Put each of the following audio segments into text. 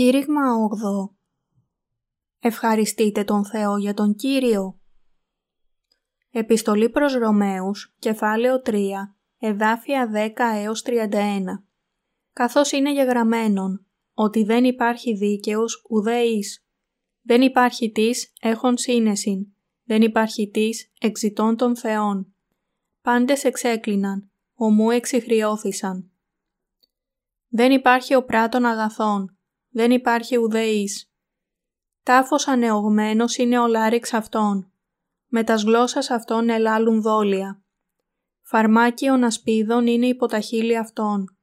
Κήρυγμα 8. Ευχαριστείτε τον Θεό για τον Κύριο. Επιστολή προς Ρωμαίους, κεφάλαιο 3, εδάφια 10 έως 31. Καθώς είναι γεγραμμένον, ότι δεν υπάρχει δίκαιος ουδέ εις. Δεν υπάρχει της έχων σύνεσιν, δεν υπάρχει της εξητών των θεών. Πάντες εξέκλειναν, ομού εξιχριώθησαν. Δεν υπάρχει ο πράτων αγαθών, δεν υπάρχει ουδέ εις. Τάφος ανεωγμένος είναι ο λάριξ αυτών, με τας γλώσσας αυτών ελάλουν δόλια. Φαρμάκιον ασπίδων είναι υπό τα χείλη αυτών,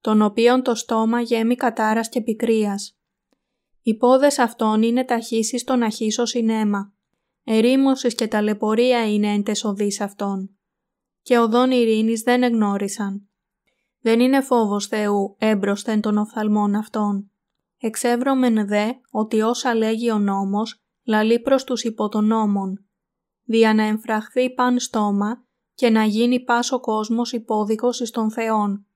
τον οποίον το στόμα γέμει κατάρας και πικρίας. Οι πόδες αυτών είναι ταχύσεις των αχύσος είναι αίμα. Ερήμωσης και ταλαιπωρία είναι εν τες οδείς αυτών. Και οδόν ειρήνης δεν εγνώρισαν. Δεν είναι φόβος Θεού έμπροσθεν των οφθαλμών αυτών. Εξεύρωμεν δε ότι όσα λέγει ο νόμος λαλεί προς τους υπό των νόμων, δια να εμφραχθεί παν στόμα και να γίνει πάσο κόσμος υπόδικος εις των θεών.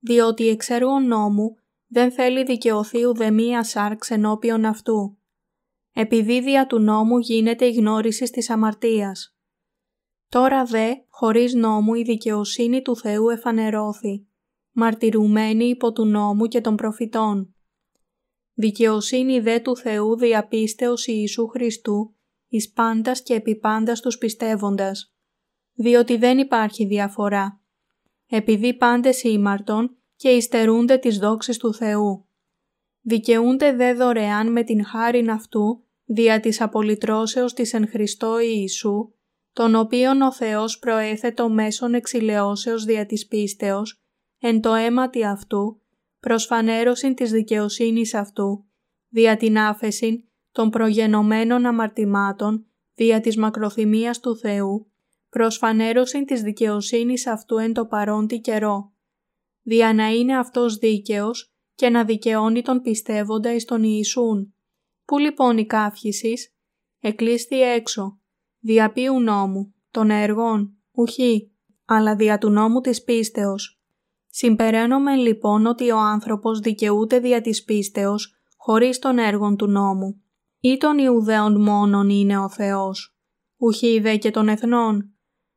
Διότι εξ έργων νόμου δεν θέλει δικαιωθεί ουδε μία σάρξ ενώπιον αυτού. Επειδή δια του νόμου γίνεται η γνώριση της αμαρτίας. Τώρα δε, χωρίς νόμου η δικαιοσύνη του Θεού εφανερώθη, μαρτυρουμένη υπό του νόμου και των προφητών. Δικαιοσύνη δε του Θεού δια πίστεως Ιησού Χριστού, εις πάντας και επί πάντας τους πιστεύοντας. Διότι δεν υπάρχει διαφορά. Επειδή πάντες ήμαρτον και υστερούνται τις δόξες του Θεού. Δικαιούνται δε δωρεάν με την χάριν αυτού, δια της απολυτρώσεως της εν Χριστώ Ιησού, τον οποίον ο Θεός προέθετο μέσον εξηλαιώσεως δια της πίστεως, εν το αίματι αυτού, προσφανέρωσιν της δικαιοσύνης αυτού, δια την άφεσιν των προγενωμένων αμαρτημάτων, δια της μακροθυμίας του Θεού, προσφανέρωσιν της δικαιοσύνης αυτού εν το παρόντι καιρό, δια να είναι αυτός δίκαιος και να δικαιώνει τον πιστεύοντα εις τον Ιησούν. Πού λοιπόν η καύχησης? Εκλείσθη έξω, δια ποιου νόμου, των έργων, ουχή, αλλά δια του νόμου της πίστεως. Συμπεραίνομεν λοιπόν ότι ο άνθρωπος δικαιούται δια της πίστεως, χωρίς των έργων του νόμου. Ή των Ιουδαίων μόνον είναι ο Θεός. Ουχή δε και των εθνών.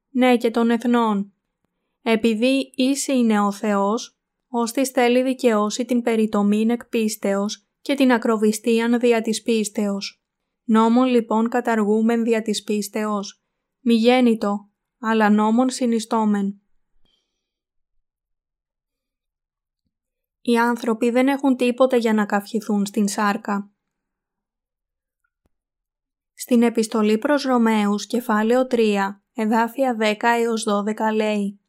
Ναι και των εθνών. Επειδή ίσι είναι ο Θεός, ώστις θέλει δικαιώσει την περιτομήν εκ πίστεως και την ακροβιστίαν δια της πίστεως. Νόμον λοιπόν καταργούμεν δια της πίστεως, μη γέννητο, αλλά νόμον συνιστόμεν. Οι άνθρωποι δεν έχουν τίποτε για να καυχηθούν στην σάρκα. Στην Επιστολή προς Ρωμαίους, κεφάλαιο 3, εδάφια 10 έως 12 λέει: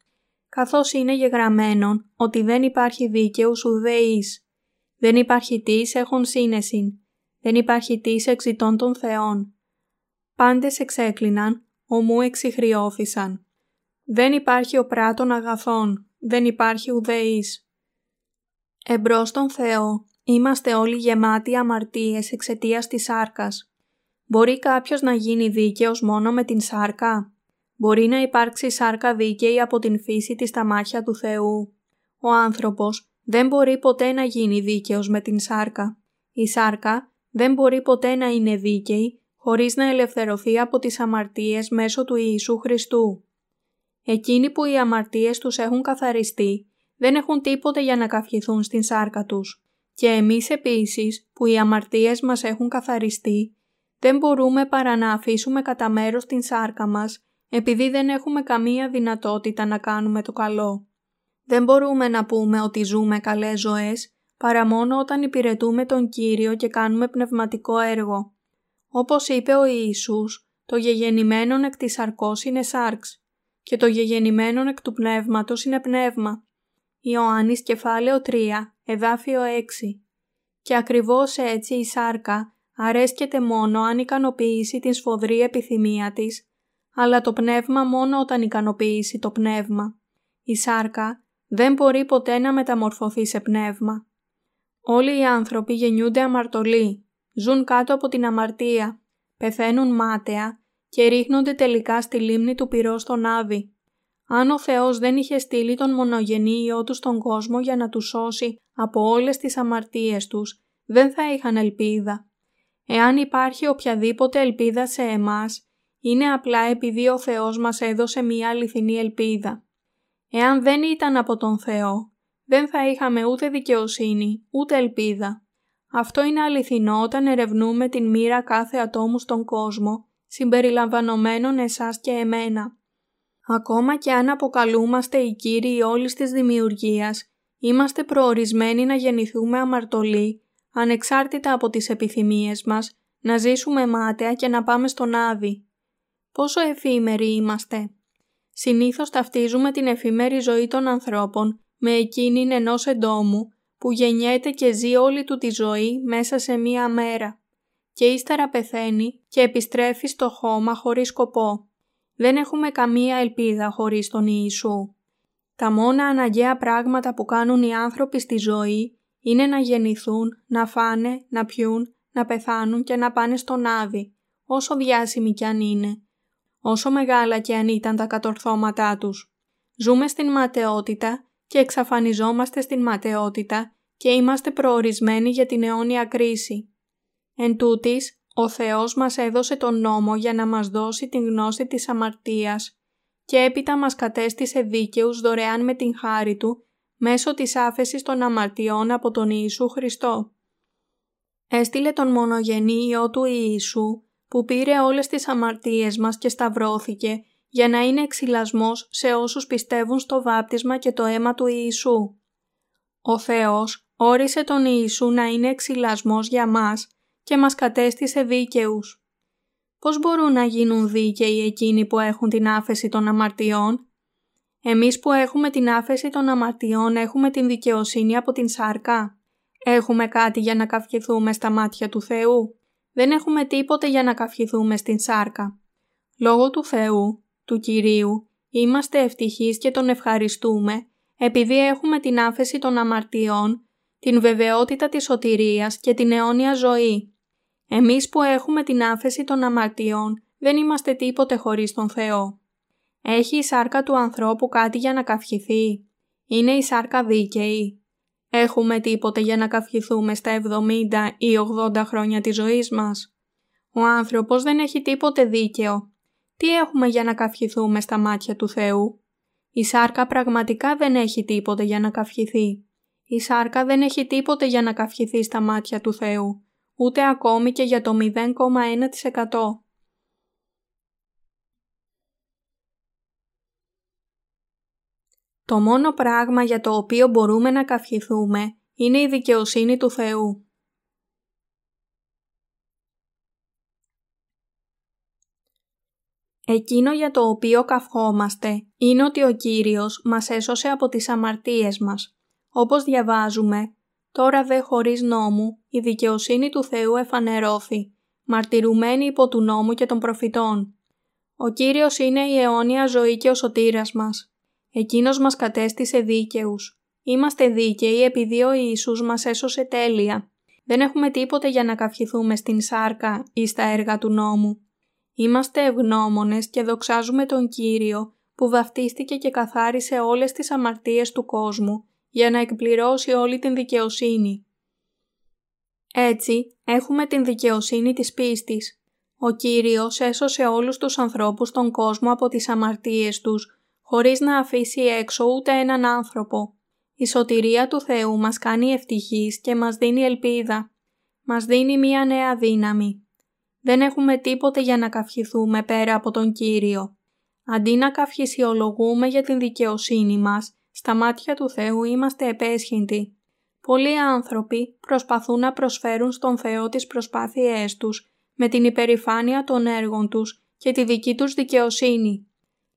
καθώς είναι γεγραμμένον ότι δεν υπάρχει δίκαιος ουδέ εις. Δεν υπάρχει της έχων σύνεσιν, δεν υπάρχει της εξητών των θεών. Πάντες εξέκλειναν, ομού εξιχριώθησαν. Δεν υπάρχει ο πράτων αγαθών, δεν υπάρχει ουδέ εις. Εμπρός τον Θεό, είμαστε όλοι γεμάτοι αμαρτίες εξαιτίας της σάρκας. Μπορεί κάποιος να γίνει δίκαιος μόνο με την σάρκα? Μπορεί να υπάρξει σάρκα δίκαιη από την φύση της στα μάτια του Θεού? Ο άνθρωπος δεν μπορεί ποτέ να γίνει δίκαιος με την σάρκα. Η σάρκα δεν μπορεί ποτέ να είναι δίκαιη χωρίς να ελευθερωθεί από τις αμαρτίες μέσω του Ιησού Χριστού. Εκείνοι που οι αμαρτίες τους έχουν καθαριστεί δεν έχουν τίποτε για να καυχηθούν στην σάρκα τους. Και εμείς επίσης που οι αμαρτίες μας έχουν καθαριστεί δεν μπορούμε παρά να αφήσουμε κατά μέρος την σάρκα μας, επειδή δεν έχουμε καμία δυνατότητα να κάνουμε το καλό. Δεν μπορούμε να πούμε ότι ζούμε καλές ζωές, παρά μόνο όταν υπηρετούμε τον Κύριο και κάνουμε πνευματικό έργο. Όπως είπε ο Ιησούς, το γεγεννημένον εκ της σαρκός είναι σάρξ, και το γεγεννημένον εκ του πνεύματος είναι πνεύμα. Ιωάννης κεφάλαιο 3, εδάφιο 6. Και ακριβώς έτσι η σάρκα αρέσκεται μόνο αν ικανοποιήσει την σφοδρή επιθυμία της, αλλά το πνεύμα μόνο όταν ικανοποιήσει το πνεύμα. Η σάρκα δεν μπορεί ποτέ να μεταμορφωθεί σε πνεύμα. Όλοι οι άνθρωποι γεννιούνται αμαρτωλοί, ζουν κάτω από την αμαρτία, πεθαίνουν μάταια και ρίχνονται τελικά στη λίμνη του πυρός στον Άβη. Αν ο Θεός δεν είχε στείλει τον μονογενή Υιό Του στον κόσμο για να τους σώσει από όλες τις αμαρτίες τους, δεν θα είχαν ελπίδα. Εάν υπάρχει οποιαδήποτε ελπίδα σε εμάς, είναι απλά επειδή ο Θεός μας έδωσε μία αληθινή ελπίδα. Εάν δεν ήταν από τον Θεό, δεν θα είχαμε ούτε δικαιοσύνη, ούτε ελπίδα. Αυτό είναι αληθινό όταν ερευνούμε την μοίρα κάθε ατόμου στον κόσμο, συμπεριλαμβανομένων εσάς και εμένα. Ακόμα και αν αποκαλούμαστε οι κύριοι όλης της δημιουργίας, είμαστε προορισμένοι να γεννηθούμε αμαρτωλοί, ανεξάρτητα από τις επιθυμίες μας, να ζήσουμε μάταια και να πάμε στον Άδη. Πόσο εφήμεροι είμαστε! Συνήθως ταυτίζουμε την εφήμερη ζωή των ανθρώπων με εκείνην ενός εντόμου που γεννιέται και ζει όλη του τη ζωή μέσα σε μία μέρα και ύστερα πεθαίνει και επιστρέφει στο χώμα χωρίς σκοπό. Δεν έχουμε καμία ελπίδα χωρίς τον Ιησού. Τα μόνα αναγκαία πράγματα που κάνουν οι άνθρωποι στη ζωή είναι να γεννηθούν, να φάνε, να πιούν, να πεθάνουν και να πάνε στον Άδη, όσο διάσημοι κι αν είναι, όσο μεγάλα κι αν ήταν τα κατορθώματά τους. Ζούμε στην ματαιότητα και εξαφανιζόμαστε στην ματαιότητα και είμαστε προορισμένοι για την αιώνια κρίση. Εν τούτοις, ο Θεός μας έδωσε τον νόμο για να μας δώσει την γνώση της αμαρτίας και έπειτα μας κατέστησε δίκαιους δωρεάν με την χάρη Του μέσω της άφεσης των αμαρτιών από τον Ιησού Χριστό. Έστειλε τον μονογενή Υιό του Ιησού που πήρε όλες τις αμαρτίες μας και σταυρώθηκε για να είναι εξηλασμός σε όσους πιστεύουν στο βάπτισμα και το αίμα του Ιησού. Ο Θεός όρισε τον Ιησού να είναι εξηλασμός για μας και μας κατέστησε δίκαιους. Πώς μπορούν να γίνουν δίκαιοι εκείνοι που έχουν την άφεση των αμαρτιών? Εμείς που έχουμε την άφεση των αμαρτιών έχουμε την δικαιοσύνη από την σάρκα. Έχουμε κάτι για να καυχηθούμε στα μάτια του Θεού. Δεν έχουμε τίποτε για να καυχηθούμε στην σάρκα. Λόγω του Θεού, του Κυρίου, είμαστε ευτυχείς και Τον ευχαριστούμε επειδή έχουμε την άφεση των αμαρτιών, την βεβαιότητα της σωτηρίας και την αιώνια ζωή. Εμείς που έχουμε την άφεση των αμαρτιών δεν είμαστε τίποτε χωρίς τον Θεό. Έχει η σάρκα του ανθρώπου κάτι για να καυχηθεί? Είναι η σάρκα δίκαιη? Έχουμε τίποτε για να καυχηθούμε στα 70 ή 80 χρόνια της ζωής μας? Ο άνθρωπος δεν έχει τίποτε δίκαιο. Τι έχουμε για να καυχηθούμε στα μάτια του Θεού? Η σάρκα πραγματικά δεν έχει τίποτε για να καυχηθεί. Η σάρκα δεν έχει τίποτε για να καυχηθεί στα μάτια του Θεού, ούτε ακόμη και για το 0,1%. Το μόνο πράγμα για το οποίο μπορούμε να καυχηθούμε είναι η δικαιοσύνη του Θεού. Εκείνο για το οποίο καυχόμαστε είναι ότι ο Κύριος μας έσωσε από τις αμαρτίες μας. Όπως διαβάζουμε, «Τώρα δε χωρίς νόμου, η δικαιοσύνη του Θεού εφανερώθη, μαρτυρουμένη υπό του νόμου και των προφητών». Ο Κύριος είναι η αιώνια ζωή και ο σωτήρας μας. Εκείνος μας κατέστησε δίκαιους. Είμαστε δίκαιοι επειδή ο Ιησούς μας έσωσε τέλεια. Δεν έχουμε τίποτε για να καυχηθούμε στην σάρκα ή στα έργα του νόμου. Είμαστε ευγνώμονες και δοξάζουμε τον Κύριο που βαφτίστηκε και καθάρισε όλες τις αμαρτίες του κόσμου για να εκπληρώσει όλη την δικαιοσύνη. Έτσι, έχουμε την δικαιοσύνη της πίστης. Ο Κύριος έσωσε όλους τους ανθρώπους στον κόσμο από τις αμαρτίες τους, χωρίς να αφήσει έξω ούτε έναν άνθρωπο. Η σωτηρία του Θεού μας κάνει ευτυχείς και μας δίνει ελπίδα. Μας δίνει μία νέα δύναμη. Δεν έχουμε τίποτε για να καυχηθούμε πέρα από τον Κύριο. Αντί να καυχησιολογούμε για την δικαιοσύνη μας, στα μάτια του Θεού είμαστε επέσχυντοι. Πολλοί άνθρωποι προσπαθούν να προσφέρουν στον Θεό τις προσπάθειές τους με την υπερηφάνεια των έργων τους και τη δική τους δικαιοσύνη.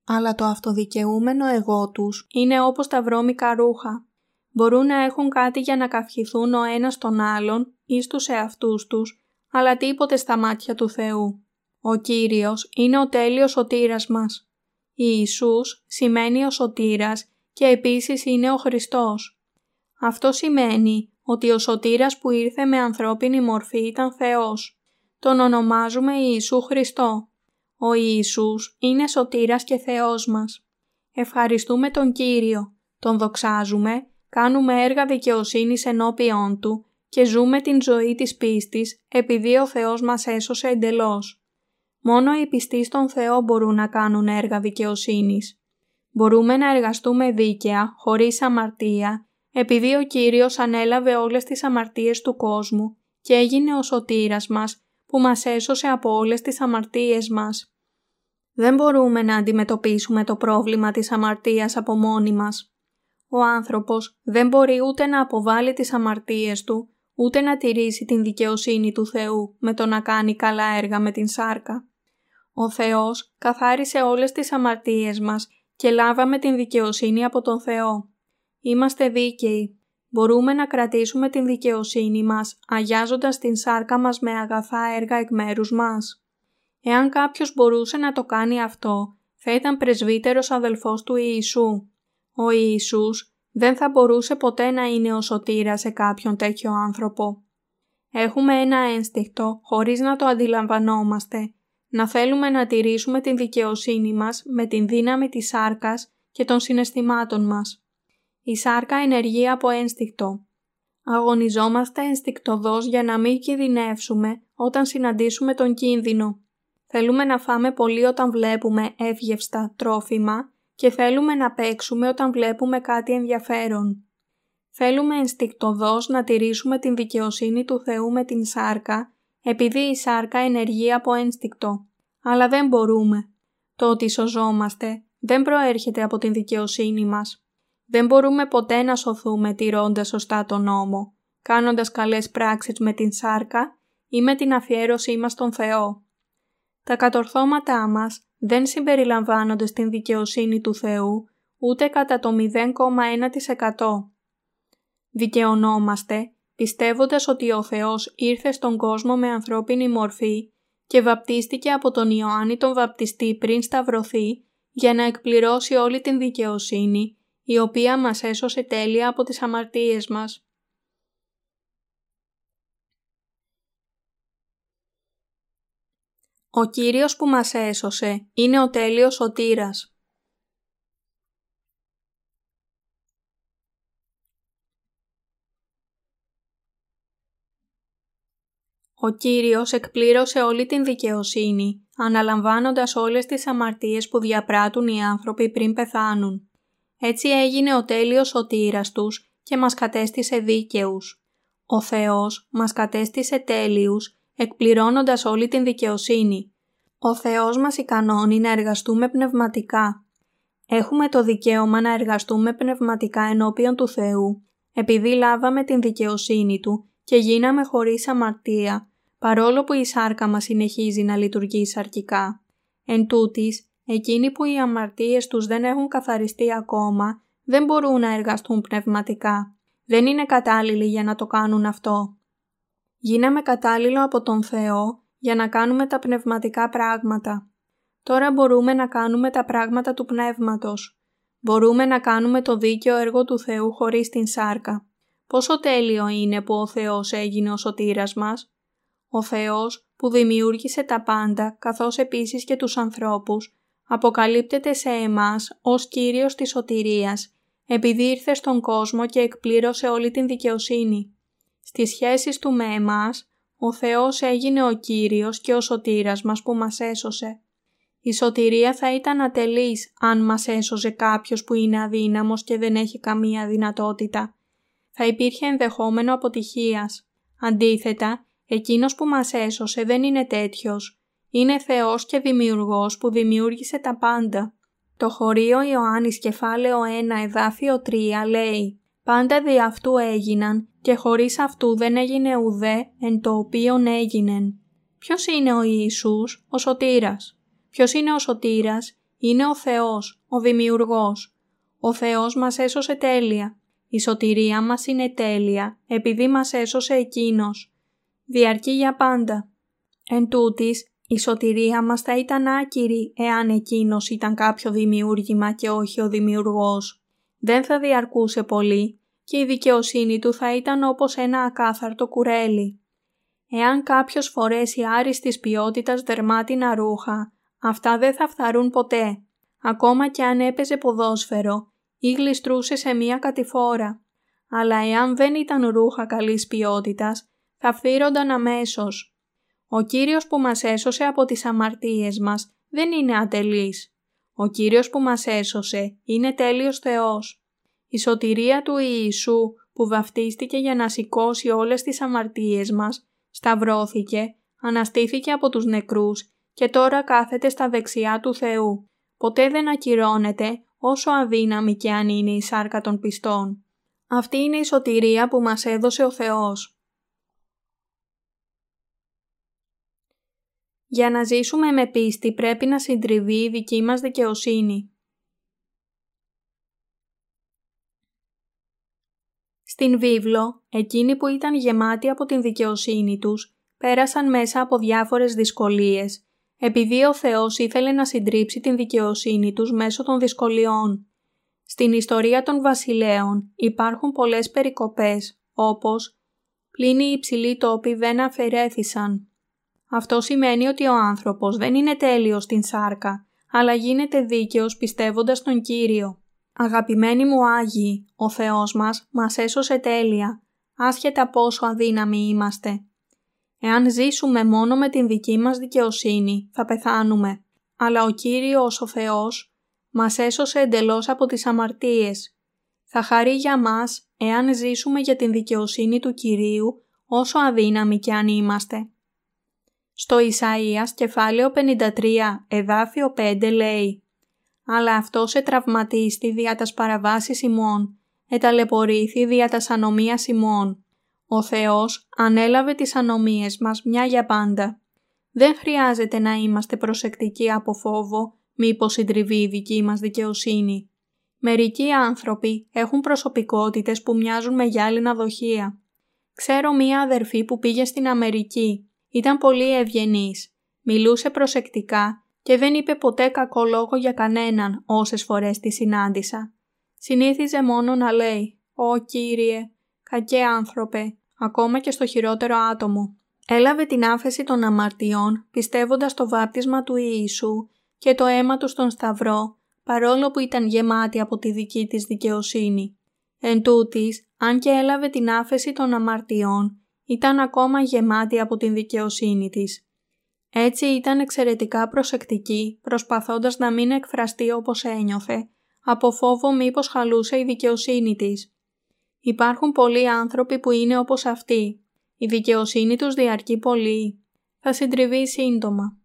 Αλλά το αυτοδικαιούμενο εγώ τους είναι όπως τα βρώμικα ρούχα. Μπορούν να έχουν κάτι για να καυχηθούν ο ένας τον άλλον ή στους εαυτούς τους, αλλά τίποτε στα μάτια του Θεού. Ο Κύριος είναι ο τέλειος σωτήρας μας. Ιησούς σημαίνει ο σωτήρας και επίσης είναι ο Χριστός. Αυτό σημαίνει ότι ο σωτήρας που ήρθε με ανθρώπινη μορφή ήταν Θεός. Τον ονομάζουμε Ιησού Χριστό. Ο Ιησούς είναι σωτήρας και Θεός μας. Ευχαριστούμε τον Κύριο, τον δοξάζουμε, κάνουμε έργα δικαιοσύνης ενώπιον Του και ζούμε την ζωή της πίστης επειδή ο Θεός μας έσωσε εντελώς. Μόνο οι πιστοί στον Θεό μπορούν να κάνουν έργα δικαιοσύνης. Μπορούμε να εργαστούμε δίκαια, χωρίς αμαρτία, επειδή ο Κύριος ανέλαβε όλες τις αμαρτίες του κόσμου και έγινε ο σωτήρας μας που μας έσωσε από όλες τις αμαρτίες μας. Δεν μπορούμε να αντιμετωπίσουμε το πρόβλημα της αμαρτίας από μόνοι μας. Ο άνθρωπος δεν μπορεί ούτε να αποβάλει τις αμαρτίες του, ούτε να τηρήσει την δικαιοσύνη του Θεού με το να κάνει καλά έργα με την σάρκα. Ο Θεός καθάρισε όλες τις αμαρτίες μας και λάβαμε την δικαιοσύνη από τον Θεό. Είμαστε δίκαιοι. Μπορούμε να κρατήσουμε την δικαιοσύνη μας, αγιάζοντας την σάρκα μας με αγαθά έργα εκ μέρους μας. Εάν κάποιος μπορούσε να το κάνει αυτό, θα ήταν πρεσβύτερος αδελφός του Ιησού. Ο Ιησούς δεν θα μπορούσε ποτέ να είναι ο σωτήρας σε κάποιον τέτοιο άνθρωπο. Έχουμε ένα ένστικτο, χωρίς να το αντιλαμβανόμαστε, να θέλουμε να τηρήσουμε την δικαιοσύνη μας με την δύναμη της σάρκας και των συναισθημάτων μας. Η σάρκα ενεργεί από ένστικτο. Αγωνιζόμαστε ενστικτωδώς για να μην κινδυνεύσουμε όταν συναντήσουμε τον κίνδυνο. Θέλουμε να φάμε πολύ όταν βλέπουμε εύγευστα τρόφιμα και θέλουμε να παίξουμε όταν βλέπουμε κάτι ενδιαφέρον. Θέλουμε ενστικτωδώς να τηρήσουμε την δικαιοσύνη του Θεού με την σάρκα, επειδή η σάρκα ενεργεί από ένστικτο. Αλλά δεν μπορούμε. Το ότι σωζόμαστε δεν προέρχεται από την δικαιοσύνη μας. Δεν μπορούμε ποτέ να σωθούμε τηρώντας σωστά τον νόμο, κάνοντας καλές πράξεις με την σάρκα ή με την αφιέρωσή μας στον Θεό. Τα κατορθώματά μας δεν συμπεριλαμβάνονται στην δικαιοσύνη του Θεού ούτε κατά το 0,1%. Δικαιωνόμαστε πιστεύοντας ότι ο Θεός ήρθε στον κόσμο με ανθρώπινη μορφή και βαπτίστηκε από τον Ιωάννη τον Βαπτιστή πριν σταυρωθεί για να εκπληρώσει όλη την δικαιοσύνη, η οποία μας έσωσε τέλεια από τις αμαρτίες μας. Ο Κύριος που μας έσωσε είναι ο τέλειος σωτήρας. Ο Κύριος εκπλήρωσε όλη την δικαιοσύνη, αναλαμβάνοντας όλες τις αμαρτίες που διαπράττουν οι άνθρωποι πριν πεθάνουν. Έτσι έγινε ο τέλειος σωτήρας τους και μας κατέστησε δίκαιους. Ο Θεός μας κατέστησε τέλειους, εκπληρώνοντας όλη την δικαιοσύνη. Ο Θεός μας ικανώνει να εργαστούμε πνευματικά. Έχουμε το δικαίωμα να εργαστούμε πνευματικά ενώπιον του Θεού, επειδή λάβαμε την δικαιοσύνη Του και γίναμε χωρίς αμαρτία, παρόλο που η σάρκα μας συνεχίζει να λειτουργεί σαρκικά. Εν τούτης, εκείνοι που οι αμαρτίες τους δεν έχουν καθαριστεί ακόμα, δεν μπορούν να εργαστούν πνευματικά. Δεν είναι κατάλληλοι για να το κάνουν αυτό. Γίναμε κατάλληλο από τον Θεό για να κάνουμε τα πνευματικά πράγματα. Τώρα μπορούμε να κάνουμε τα πράγματα του Πνεύματος. Μπορούμε να κάνουμε το δίκαιο έργο του Θεού χωρίς την σάρκα. Πόσο τέλειο είναι που ο Θεός έγινε ο σωτήρας μας. Ο Θεός που δημιούργησε τα πάντα, καθώς επίσης και τους ανθρώπους, αποκαλύπτεται σε εμάς ως Κύριος της σωτηρίας, επειδή ήρθε στον κόσμο και εκπλήρωσε όλη την δικαιοσύνη. Στις σχέσεις Του με εμάς, ο Θεός έγινε ο Κύριος και ο σωτήρας μας που μας έσωσε. Η σωτηρία θα ήταν ατελής αν μας έσωσε κάποιος που είναι αδύναμος και δεν έχει καμία δυνατότητα. Θα υπήρχε ενδεχόμενο αποτυχίας. Αντίθετα, Εκείνος που μας έσωσε δεν είναι τέτοιος. Είναι Θεός και Δημιουργός που δημιούργησε τα πάντα. Το χωρίο Ιωάννης κεφάλαιο 1 εδάφιο 3 λέει «Πάντα δι' αυτού έγιναν και χωρίς αυτού δεν έγινε ουδέ εν το οποίον έγινεν». Ποιος είναι ο Ιησούς, ο σωτήρας. Ποιος είναι ο σωτήρας, είναι ο Θεός, ο Δημιουργός. Ο Θεός μας έσωσε τέλεια. Η σωτηρία μας είναι τέλεια επειδή μας έσωσε Εκείνος. Διαρκεί για πάντα. Εν τούτης, η σωτηρία μας θα ήταν άκυρη εάν Εκείνος ήταν κάποιο δημιούργημα και όχι ο Δημιουργός. Δεν θα διαρκούσε πολύ και η δικαιοσύνη Του θα ήταν όπως ένα ακάθαρτο κουρέλι. Εάν κάποιος φορέσει άριστης ποιότητας δερμάτινα ρούχα, αυτά δεν θα φθαρούν ποτέ, ακόμα και αν έπαιζε ποδόσφαιρο ή γλιστρούσε σε μία κατηφόρα. αλλά εάν δεν ήταν ρούχα καλής ποιότητας, θα φθήρονταν αμέσως. Ο Κύριος που μας έσωσε από τις αμαρτίες μας δεν είναι ατελής. Ο Κύριος που μας έσωσε είναι τέλειος Θεός. Η σωτηρία του Ιησού που βαφτίστηκε για να σηκώσει όλες τις αμαρτίες μας, σταυρώθηκε, αναστήθηκε από τους νεκρούς και τώρα κάθεται στα δεξιά του Θεού. Ποτέ δεν ακυρώνεται, όσο αδύναμη και αν είναι η σάρκα των πιστών. Αυτή είναι η σωτηρία που μας έδωσε ο Θεός. Για να ζήσουμε με πίστη πρέπει να συντριβεί η δική μας δικαιοσύνη. Στην βίβλο, εκείνοι που ήταν γεμάτοι από την δικαιοσύνη τους, πέρασαν μέσα από διάφορες δυσκολίες, επειδή ο Θεός ήθελε να συντρίψει την δικαιοσύνη τους μέσω των δυσκολιών. Στην ιστορία των βασιλέων υπάρχουν πολλές περικοπές, όπως «πλην οι υψηλοί τόποι δεν αφαιρέθησαν». Αυτό σημαίνει ότι ο άνθρωπος δεν είναι τέλειος στην σάρκα, αλλά γίνεται δίκαιος πιστεύοντας τον Κύριο. Αγαπημένοι μου Άγιοι, ο Θεός μας έσωσε τέλεια, άσχετα πόσο αδύναμοι είμαστε. Εάν ζήσουμε μόνο με την δική μας δικαιοσύνη, θα πεθάνουμε. Αλλά ο Κύριος ο Θεός μας έσωσε εντελώς από τις αμαρτίες. Θα χαρεί για μας, εάν ζήσουμε για την δικαιοσύνη του Κυρίου, όσο αδύναμοι και αν είμαστε. Στο Ισαΐας κεφάλαιο 53, εδάφιο 5 λέει «Αλλά αυτός ετραυματίστη δια τας παραβάσεις ημών, εταλαιπωρήθη δια τας ανομίας ημών. Ο Θεός ανέλαβε τις ανομίες μας μια για πάντα. Δεν χρειάζεται να είμαστε προσεκτικοί από φόβο, μήπως συντριβεί η δική μας δικαιοσύνη. Μερικοί άνθρωποι έχουν προσωπικότητες που μοιάζουν με γυάλινα δοχεία. Ξέρω μία αδερφή που πήγε στην Αμερική. Ήταν πολύ ευγενής. Μιλούσε προσεκτικά και δεν είπε ποτέ κακό λόγο για κανέναν όσες φορές τη συνάντησα. Συνήθιζε μόνο να λέει «Ω Κύριε, κακέ άνθρωπε», ακόμα και στο χειρότερο άτομο. Έλαβε την άφεση των αμαρτιών πιστεύοντας το βάπτισμα του Ιησού και το αίμα του στον Σταυρό, παρόλο που ήταν γεμάτη από τη δική της δικαιοσύνη. Εν τούτοις, αν και έλαβε την άφεση των αμαρτιών, ήταν ακόμα γεμάτη από την δικαιοσύνη της. Έτσι ήταν εξαιρετικά προσεκτική, προσπαθώντας να μην εκφραστεί όπως ένιωθε, από φόβο μήπως χαλούσε η δικαιοσύνη της. Υπάρχουν πολλοί άνθρωποι που είναι όπως αυτοί. Η δικαιοσύνη τους διαρκεί πολύ. Θα συντριβεί σύντομα.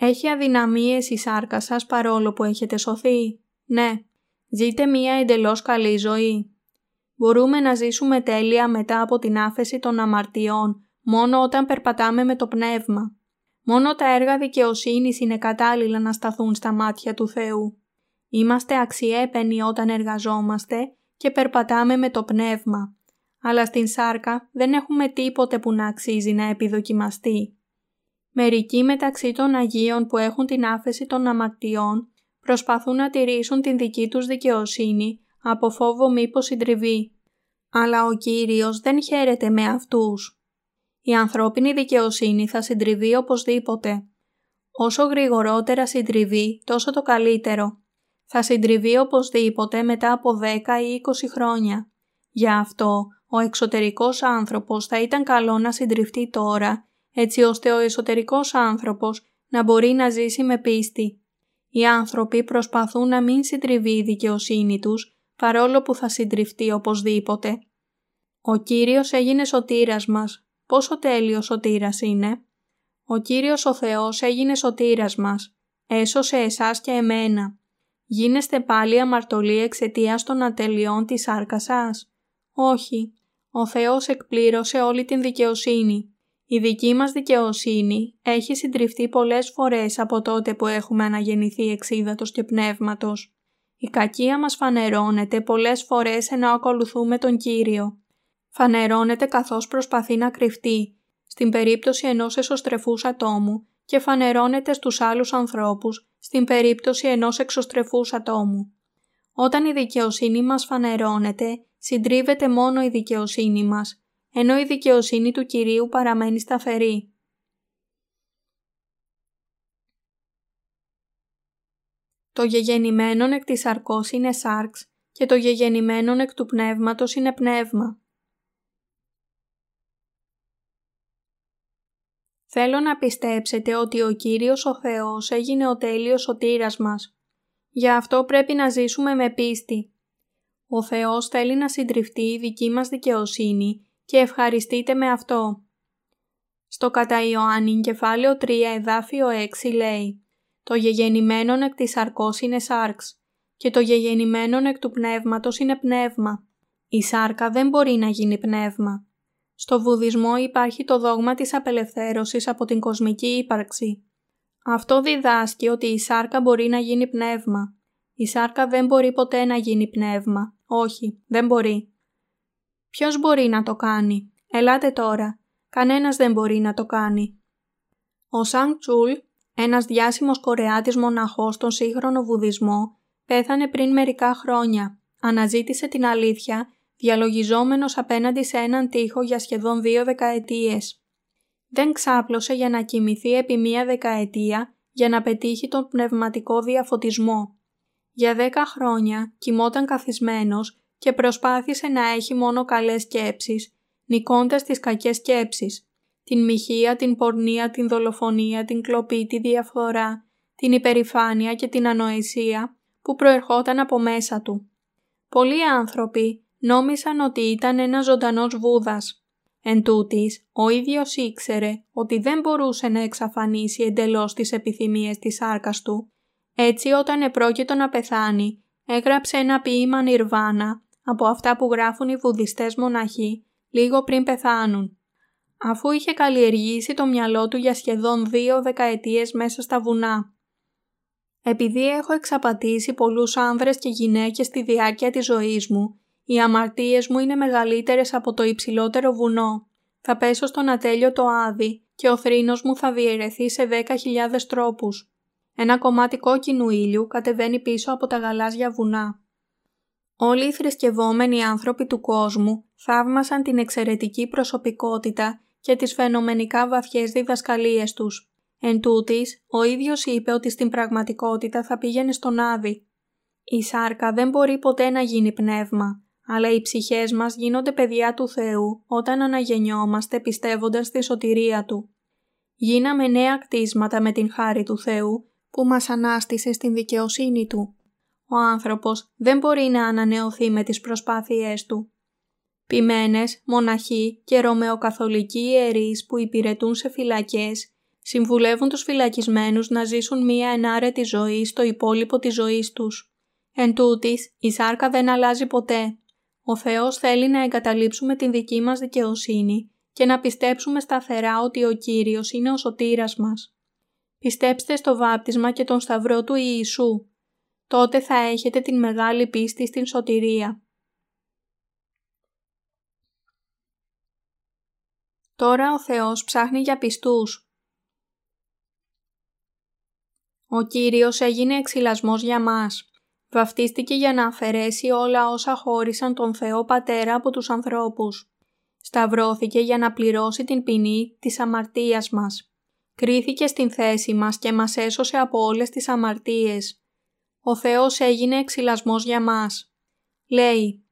Έχει αδυναμίες η σάρκα σας παρόλο που έχετε σωθεί? Ναι. Ζείτε μία εντελώς καλή ζωή. Μπορούμε να ζήσουμε τέλεια μετά από την άφεση των αμαρτιών, μόνο όταν περπατάμε με το πνεύμα. Μόνο τα έργα δικαιοσύνης είναι κατάλληλα να σταθούν στα μάτια του Θεού. Είμαστε αξιέπαινοι όταν εργαζόμαστε και περπατάμε με το πνεύμα, αλλά στην σάρκα δεν έχουμε τίποτε που να αξίζει να επιδοκιμαστεί. Μερικοί μεταξύ των Αγίων που έχουν την άφεση των αμαρτιών προσπαθούν να τηρήσουν την δική τους δικαιοσύνη από φόβο μήπως συντριβεί, αλλά ο Κύριος δεν χαίρεται με αυτούς. Η ανθρώπινη δικαιοσύνη θα συντριβεί οπωσδήποτε. Όσο γρηγορότερα συντριβεί, τόσο το καλύτερο. Θα συντριβεί οπωσδήποτε μετά από 10 ή 20 χρόνια. Γι' αυτό, ο εξωτερικός άνθρωπος θα ήταν καλό να συντριβεί τώρα, έτσι ώστε ο εσωτερικός άνθρωπος να μπορεί να ζήσει με πίστη. Οι άνθρωποι προσπαθούν να μην συντριβεί η δικαιοσύνη τους, παρόλο που θα συντριβεί οπωσδήποτε. Ο Κύριος έγινε σωτήρας μας. Πόσο τέλειος σωτήρας είναι! Ο Κύριος ο Θεός έγινε σωτήρας μας. Έσωσε εσάς και εμένα. Γίνεστε πάλι αμαρτωλοί εξαιτίας των ατελειών της σάρκας σας? Όχι. Ο Θεός εκπλήρωσε όλη την δικαιοσύνη. Η δική μας δικαιοσύνη έχει συντριβεί πολλές φορές από τότε που έχουμε αναγεννηθεί εξίδατος και πνεύματος. Η κακία μας φανερώνεται πολλές φορές ενώ ακολουθούμε τον Κύριο. Φανερώνεται καθώς προσπαθεί να κρυφτεί, στην περίπτωση ενός εσωστρεφούς ατόμου, και φανερώνεται στους άλλους ανθρώπους, στην περίπτωση ενός εξωστρεφούς ατόμου. Όταν η δικαιοσύνη μας φανερώνεται, συντρίβεται μόνο η δικαιοσύνη μας, ενώ η δικαιοσύνη του Κυρίου παραμένει σταθερή. Το γεγεννημένον εκ της σαρκός είναι σάρξ και το γεγεννημένον εκ του πνεύματος είναι πνεύμα. Θέλω να πιστέψετε ότι ο Κύριος ο Θεός έγινε ο τέλειος σωτήρας μας. Γι' αυτό πρέπει να ζήσουμε με πίστη. Ο Θεός θέλει να συντριφτεί η δική μας δικαιοσύνη και ευχαριστείτε με αυτό. Στο κατά Ιωάννη κεφάλαιο 3 εδάφιο 6 λέει «Το γεγεννημένον εκ της σαρκός είναι σάρξ και το γεγεννημένον εκ του πνεύματος είναι πνεύμα». Η σάρκα δεν μπορεί να γίνει πνεύμα. Στο βουδισμό υπάρχει το δόγμα της απελευθέρωσης από την κοσμική ύπαρξη. Αυτό διδάσκει ότι η σάρκα μπορεί να γίνει πνεύμα. Η σάρκα δεν μπορεί ποτέ να γίνει πνεύμα. Όχι, δεν μπορεί. Ποιος μπορεί να το κάνει? Ελάτε τώρα. Κανένας δεν μπορεί να το κάνει. Ο Σανγκ Τσούλ, ένας διάσημος Κορεάτης μοναχός στον σύγχρονο βουδισμό, πέθανε πριν μερικά χρόνια. Αναζήτησε την αλήθεια, διαλογιζόμενος απέναντι σε έναν τοίχο για σχεδόν 2 δεκαετίες. Δεν ξάπλωσε για να κοιμηθεί επί 1 δεκαετία για να πετύχει τον πνευματικό διαφωτισμό. Για 10 χρόνια κοιμόταν καθισμένος και προσπάθησε να έχει μόνο καλές σκέψεις, νικώντας τις κακές σκέψεις, την μοιχεία, την πορνεία, την δολοφονία, την κλοπή, τη διαφθορά, την υπερηφάνεια και την ανοησία που προερχόταν από μέσα του. Πολλοί άνθρωποι νόμισαν ότι ήταν ένας ζωντανός Βούδας. Εν τούτης, ο ίδιος ήξερε ότι δεν μπορούσε να εξαφανίσει εντελώς τις επιθυμίες της σάρκας του. Έτσι, όταν επρόκειτο να πεθάνει, έγραψε ένα ποίημα Νιρβάνα από αυτά που γράφουν οι βουδιστές μοναχοί λίγο πριν πεθάνουν. Αφού είχε καλλιεργήσει το μυαλό του για σχεδόν 2 δεκαετίες μέσα στα βουνά. Επειδή έχω εξαπατήσει πολλούς άνδρες και γυναίκες στη διάρκεια της ζωής μου, οι αμαρτίες μου είναι μεγαλύτερες από το υψηλότερο βουνό. Θα πέσω στον ατέλειωτο άδη και ο θρήνος μου θα διαιρεθεί σε 10.000 τρόπους. Ένα κομμάτι κόκκινου ήλιου κατεβαίνει πίσω από τα γαλάζια βουνά. Όλοι οι θρησκευόμενοι άνθρωποι του κόσμου θαύμασαν την εξαιρετική προσωπικότητα και τις φαινομενικά βαθιές διδασκαλίες τους. Εν τούτης, ο ίδιος είπε ότι στην πραγματικότητα θα πήγαινε στον άδη. Η σάρκα δεν μπορεί ποτέ να γίνει πνεύμα, αλλά οι ψυχές μας γίνονται παιδιά του Θεού όταν αναγεννιόμαστε πιστεύοντας τη σωτηρία Του. Γίναμε νέα κτίσματα με την χάρη του Θεού που μας ανάστησε στην δικαιοσύνη Του. Ο άνθρωπος δεν μπορεί να ανανεωθεί με τις προσπάθειές του. Ποιμένες, μοναχοί και ρωμαιοκαθολικοί ιερείς που υπηρετούν σε φυλακές συμβουλεύουν τους φυλακισμένους να ζήσουν μία ενάρετη ζωή στο υπόλοιπο της ζωής τους. Εν τούτης, η σάρκα δεν αλλάζει ποτέ. Ο Θεός θέλει να εγκαταλείψουμε την δική μας δικαιοσύνη και να πιστέψουμε σταθερά ότι ο Κύριος είναι ο σωτήρας μας. Πιστέψτε στο βάπτισμα και τον σταυρό του Ιησού. Τότε θα έχετε την μεγάλη πίστη στην σωτηρία. Τώρα ο Θεός ψάχνει για πιστούς. Ο Κύριος έγινε εξυλασμός για μας. Βαφτίστηκε για να αφαιρέσει όλα όσα χώρισαν τον Θεό Πατέρα από τους ανθρώπους. Σταυρώθηκε για να πληρώσει την ποινή της αμαρτίας μας. Κρίθηκε στην θέση μας και μας έσωσε από όλες τις αμαρτίες. Ο Θεός έγινε εξυλασμός για μας. Λέει,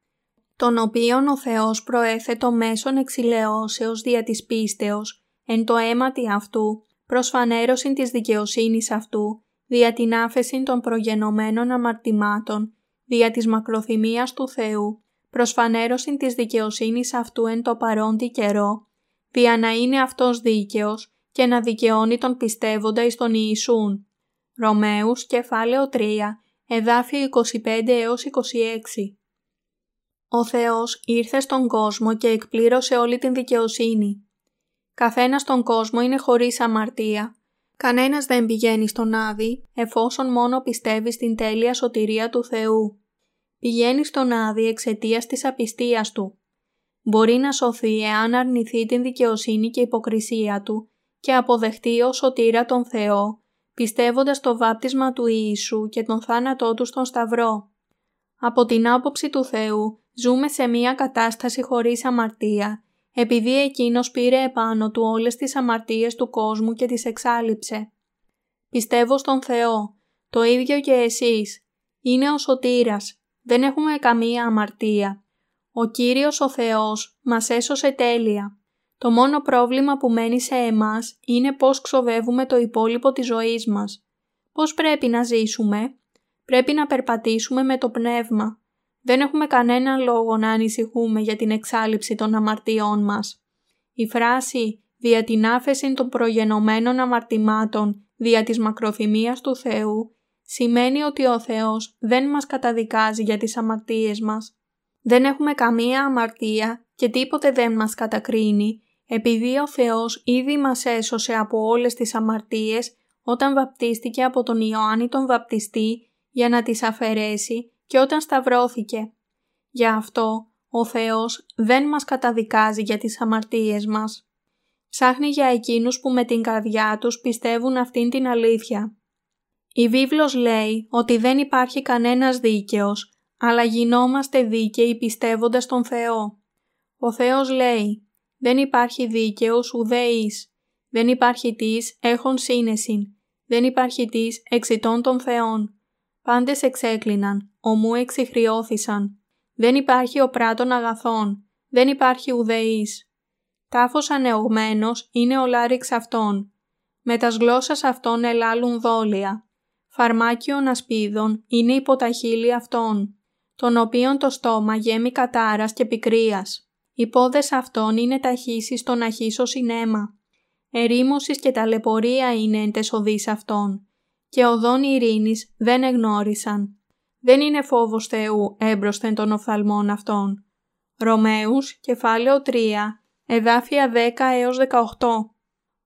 τον οποίον ο Θεός προέθετο μέσον εξηλαιώσεως δια της πίστεως, εν το αίματι αυτού, προς φανέρωσιν της δικαιοσύνης αυτού, δια την άφεσιν των προγενωμένων αμαρτημάτων, δια της μακροθυμίας του Θεού, προς φανέρωσιν της δικαιοσύνης αυτού εν το παρόντι καιρό, δια να είναι αυτός δίκαιος και να δικαιώνει τον πιστεύοντα εις τον Ιησούν. Ρωμαίους κεφάλαιο 3, εδάφιο 25 έως 26. Ο Θεός ήρθε στον κόσμο και εκπλήρωσε όλη την δικαιοσύνη. Καθένας στον κόσμο είναι χωρίς αμαρτία. Κανένας δεν πηγαίνει στον άδη, εφόσον μόνο πιστεύει στην τέλεια σωτηρία του Θεού. Πηγαίνει στον άδη εξαιτίας της απιστίας του. Μπορεί να σωθεί εάν αρνηθεί την δικαιοσύνη και υποκρισία του και αποδεχτεί ως σωτήρα τον Θεό, πιστεύοντας το βάπτισμα του Ιησού και τον θάνατό του στον Σταυρό. Από την άποψη του Θεού ζούμε σε μία κατάσταση χωρίς αμαρτία, επειδή Εκείνος πήρε επάνω του όλες τις αμαρτίες του κόσμου και τις εξάλειψε. Πιστεύω στον Θεό, το ίδιο και εσείς. Είναι ο σωτήρας. δεν έχουμε καμία αμαρτία. Ο Κύριος ο Θεός μας έσωσε τέλεια. Το μόνο πρόβλημα που μένει σε εμάς είναι πώς ξοδεύουμε το υπόλοιπο της ζωής μας. Πώς πρέπει να ζήσουμε? Πρέπει να περπατήσουμε με το πνεύμα. Δεν έχουμε κανέναν λόγο να ανησυχούμε για την εξάλειψη των αμαρτιών μας. Η φράση «δια την άφεση των προγενωμένων αμαρτημάτων δια της μακροθυμίας του Θεού» σημαίνει ότι ο Θεός δεν μας καταδικάζει για τις αμαρτίες μας. Δεν έχουμε καμία αμαρτία και τίποτε δεν μας κατακρίνει, επειδή ο Θεός ήδη μας έσωσε από όλες τις αμαρτίες όταν βαπτίστηκε από τον Ιωάννη τον Βαπτιστή για να τις αφαιρέσει και όταν σταυρώθηκε. Γι' αυτό ο Θεός δεν μας καταδικάζει για τις αμαρτίες μας. Ψάχνει για εκείνους που με την καρδιά τους πιστεύουν αυτήν την αλήθεια. Η βίβλος λέει ότι δεν υπάρχει κανένας δίκαιος, αλλά γινόμαστε δίκαιοι πιστεύοντας τον Θεό. Ο Θεός λέει «Δεν υπάρχει δίκαιος ουδέ εις, δεν υπάρχει της έχων σύνεσιν, δεν υπάρχει της εξητών των θεών. Πάντες εξέκλειναν, ομού εξιχριώθησαν. Δεν υπάρχει ο πράτων αγαθών, δεν υπάρχει ουδέ εις. Τάφος ανεωγμένος είναι ο λάριξ αυτών. Με τας γλώσσας αυτών ελάλουν δόλια. Φαρμάκιον ασπίδων είναι υπό τα χείλη αυτών, των οποίων το στόμα γέμει κατάρας και πικρίας. Οι πόδες αυτών είναι ταχύσεις στον αχύσο συνέμα. Ερήμωσης και ταλαιπωρία είναι εν τες οδείς αυτών, και οδόν ειρήνης δεν εγνώρισαν. Δεν είναι φόβος Θεού έμπροσθεν των οφθαλμών αυτών. Ρωμαίους, κεφάλαιο 3, εδάφια 10 έως 18.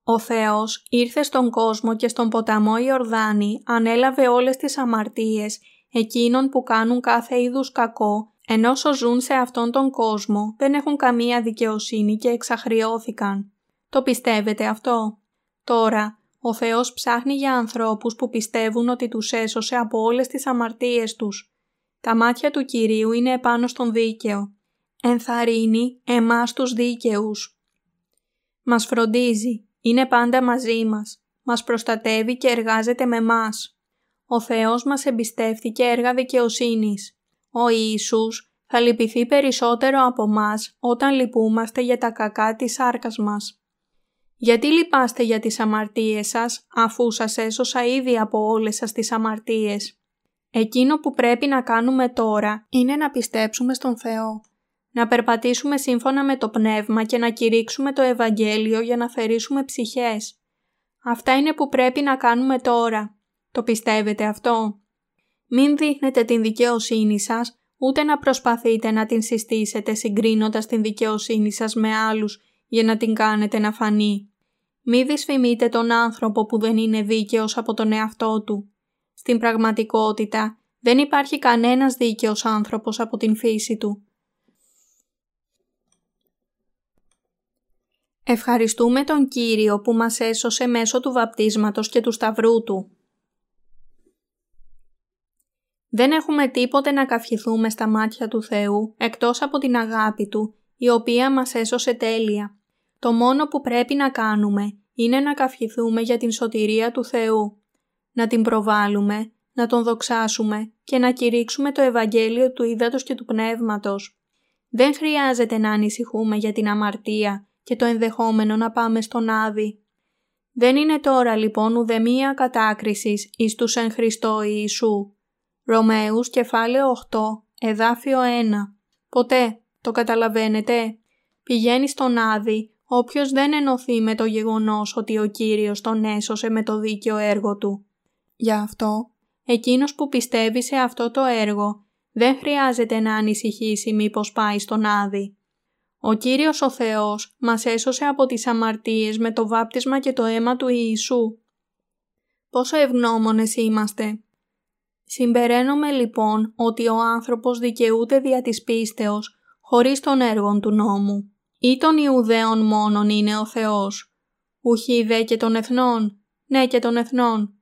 Ο Θεός ήρθε στον κόσμο και στον ποταμό Ιορδάνη ανέλαβε όλες τις αμαρτίες εκείνων που κάνουν κάθε είδους κακό, ενώ όσο ζουν σε αυτόν τον κόσμο δεν έχουν καμία δικαιοσύνη και εξαχριώθηκαν. Το πιστεύετε αυτό? Τώρα, ο Θεός ψάχνει για ανθρώπους που πιστεύουν ότι τους έσωσε από όλες τις αμαρτίες τους. Τα μάτια του Κυρίου είναι επάνω στον δίκαιο. Ενθαρρύνει εμάς τους δίκαιους. Μας φροντίζει, είναι πάντα μαζί μας, μας προστατεύει και εργάζεται με μας. Ο Θεός μας εμπιστεύτηκε έργα δικαιοσύνης. Ο Ιησούς θα λυπηθεί περισσότερο από μας όταν λυπούμαστε για τα κακά της σάρκας μας. Γιατί λυπάστε για τις αμαρτίες σας, αφού σας έσωσα ήδη από όλες σας τις αμαρτίες? Εκείνο που πρέπει να κάνουμε τώρα είναι να πιστέψουμε στον Θεό, να περπατήσουμε σύμφωνα με το πνεύμα και να κηρύξουμε το Ευαγγέλιο για να θερήσουμε ψυχές. Αυτά είναι που πρέπει να κάνουμε τώρα. Το πιστεύετε αυτό? Μην δείχνετε την δικαιοσύνη σας, ούτε να προσπαθείτε να την συστήσετε συγκρίνοντας την δικαιοσύνη σας με άλλους για να την κάνετε να φανεί. Μη δυσφημείτε τον άνθρωπο που δεν είναι δίκαιος από τον εαυτό του. Στην πραγματικότητα δεν υπάρχει κανένας δίκαιος άνθρωπος από την φύση του. Ευχαριστούμε τον Κύριο που μας έσωσε μέσω του βαπτίσματος και του σταυρού του. Δεν έχουμε τίποτε να καυχηθούμε στα μάτια του Θεού εκτός από την αγάπη Του, η οποία μας έσωσε τέλεια. Το μόνο που πρέπει να κάνουμε είναι να καυχηθούμε για την σωτηρία του Θεού, να την προβάλλουμε, να τον δοξάσουμε και να κηρύξουμε το Ευαγγέλιο του ύδατος και του πνεύματος. Δεν χρειάζεται να ανησυχούμε για την αμαρτία και το ενδεχόμενο να πάμε στον Άδη. Δεν είναι τώρα λοιπόν ουδεμία κατάκρισης εις τους εν Χριστώ Ιησού. Ρωμαίους κεφάλαιο 8, εδάφιο 1. Ποτέ, το καταλαβαίνετε, πηγαίνει στον Άδη όποιος δεν ενωθεί με το γεγονός ότι ο Κύριος τον έσωσε με το δίκαιο έργο του. Γι' αυτό, εκείνος που πιστεύει σε αυτό το έργο δεν χρειάζεται να ανησυχήσει μήπως πάει στον Άδη. Ο Κύριος ο Θεός μας έσωσε από τις αμαρτίες με το βάπτισμα και το αίμα του Ιησού. Πόσο ευγνώμονες είμαστε! Συμπεραίνομαι λοιπόν ότι ο άνθρωπος δικαιούται δια της πίστεως χωρίς των έργων του νόμου. Ή των Ιουδαίων μόνον είναι ο Θεός. Ουχή δε και των εθνών, ναι και των εθνών.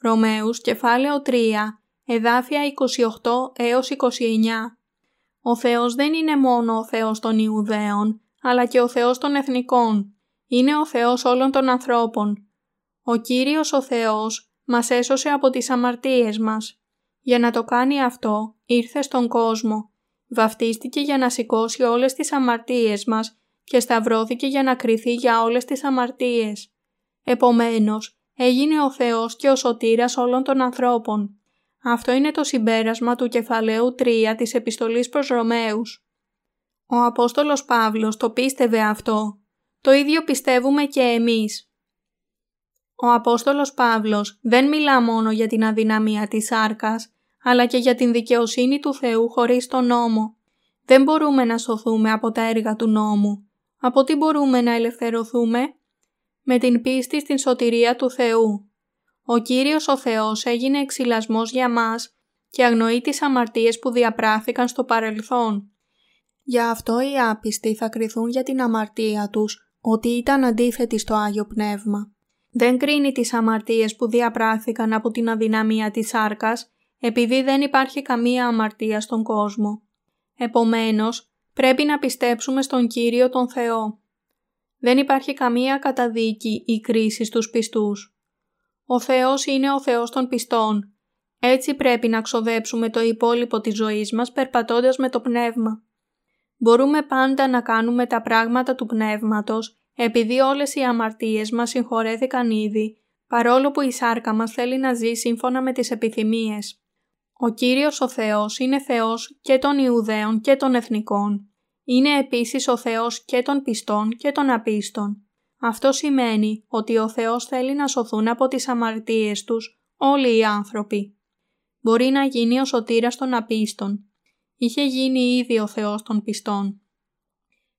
Ρωμαίους κεφάλαιο 3, εδάφια 28 έως 29. Ο Θεός δεν είναι μόνο ο Θεός των Ιουδαίων, αλλά και ο Θεός των εθνικών. Είναι ο Θεός όλων των ανθρώπων. Ο Κύριος ο Θεός μας έσωσε από τις αμαρτίες μας. Για να το κάνει αυτό, ήρθε στον κόσμο, βαφτίστηκε για να σηκώσει όλες τις αμαρτίες μας και σταυρώθηκε για να κριθεί για όλες τις αμαρτίες. Επομένως, έγινε ο Θεός και ο σωτήρας όλων των ανθρώπων. Αυτό είναι το συμπέρασμα του κεφαλαίου 3 της Επιστολής προς Ρωμαίους. Ο Απόστολος Παύλος το πίστευε αυτό. Το ίδιο πιστεύουμε και εμείς. Ο Απόστολος Παύλος δεν μιλά μόνο για την αδυναμία της σάρκας, αλλά και για την δικαιοσύνη του Θεού χωρίς τον νόμο. Δεν μπορούμε να σωθούμε από τα έργα του νόμου. Από τι μπορούμε να ελευθερωθούμε? Με την πίστη στην σωτηρία του Θεού. Ο Κύριος ο Θεός έγινε εξηλασμός για μας και αγνοεί τις αμαρτίες που διαπράχθηκαν στο παρελθόν. Γι' αυτό οι άπιστοι θα κριθούν για την αμαρτία τους ότι ήταν αντίθετοι στο Άγιο Πνεύμα. Δεν κρίνει τις αμαρτίες που διαπράχθηκαν από την αδυναμία της σάρκας, επειδή δεν υπάρχει καμία αμαρτία στον κόσμο. Επομένως, πρέπει να πιστέψουμε στον Κύριο τον Θεό. Δεν υπάρχει καμία καταδίκη ή κρίση στους πιστούς. Ο Θεός είναι ο Θεός των πιστών. Έτσι πρέπει να ξοδέψουμε το υπόλοιπο της ζωής μας περπατώντας με το πνεύμα. Μπορούμε πάντα να κάνουμε τα πράγματα του πνεύματος, επειδή όλες οι αμαρτίες μας συγχωρέθηκαν ήδη, παρόλο που η σάρκα μας θέλει να ζει σύμφωνα με τις επιθυμίες. Ο Κύριος ο Θεός είναι Θεός και των Ιουδαίων και των Εθνικών. Είναι επίσης ο Θεός και των πιστών και των απίστων. Αυτό σημαίνει ότι ο Θεός θέλει να σωθούν από τις αμαρτίες τους όλοι οι άνθρωποι. Μπορεί να γίνει ο σωτήρας των απίστων. Είχε γίνει ήδη ο Θεός των πιστών.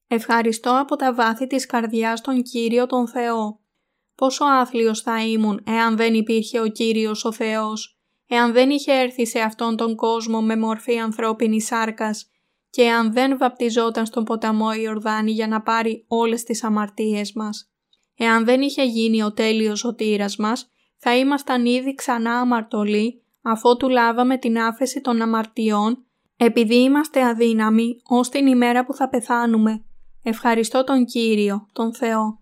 Ευχαριστώ από τα βάθη της καρδιάς τον Κύριο τον Θεό. Πόσο άθλιος θα ήμουν εάν δεν υπήρχε ο Κύριος ο Θεός, εάν δεν είχε έρθει σε αυτόν τον κόσμο με μορφή ανθρώπινης σάρκας, και αν δεν βαπτιζόταν στον ποταμό Ιορδάνη για να πάρει όλες τις αμαρτίες μας. Εάν δεν είχε γίνει ο τέλειος σωτήρας μας, θα ήμασταν ήδη ξανά αμαρτωλοί, αφότου λάβαμε την άφεση των αμαρτιών, επειδή είμαστε αδύναμοι ως την ημέρα που θα πεθάνουμε. Ευχαριστώ τον Κύριο, τον Θεό.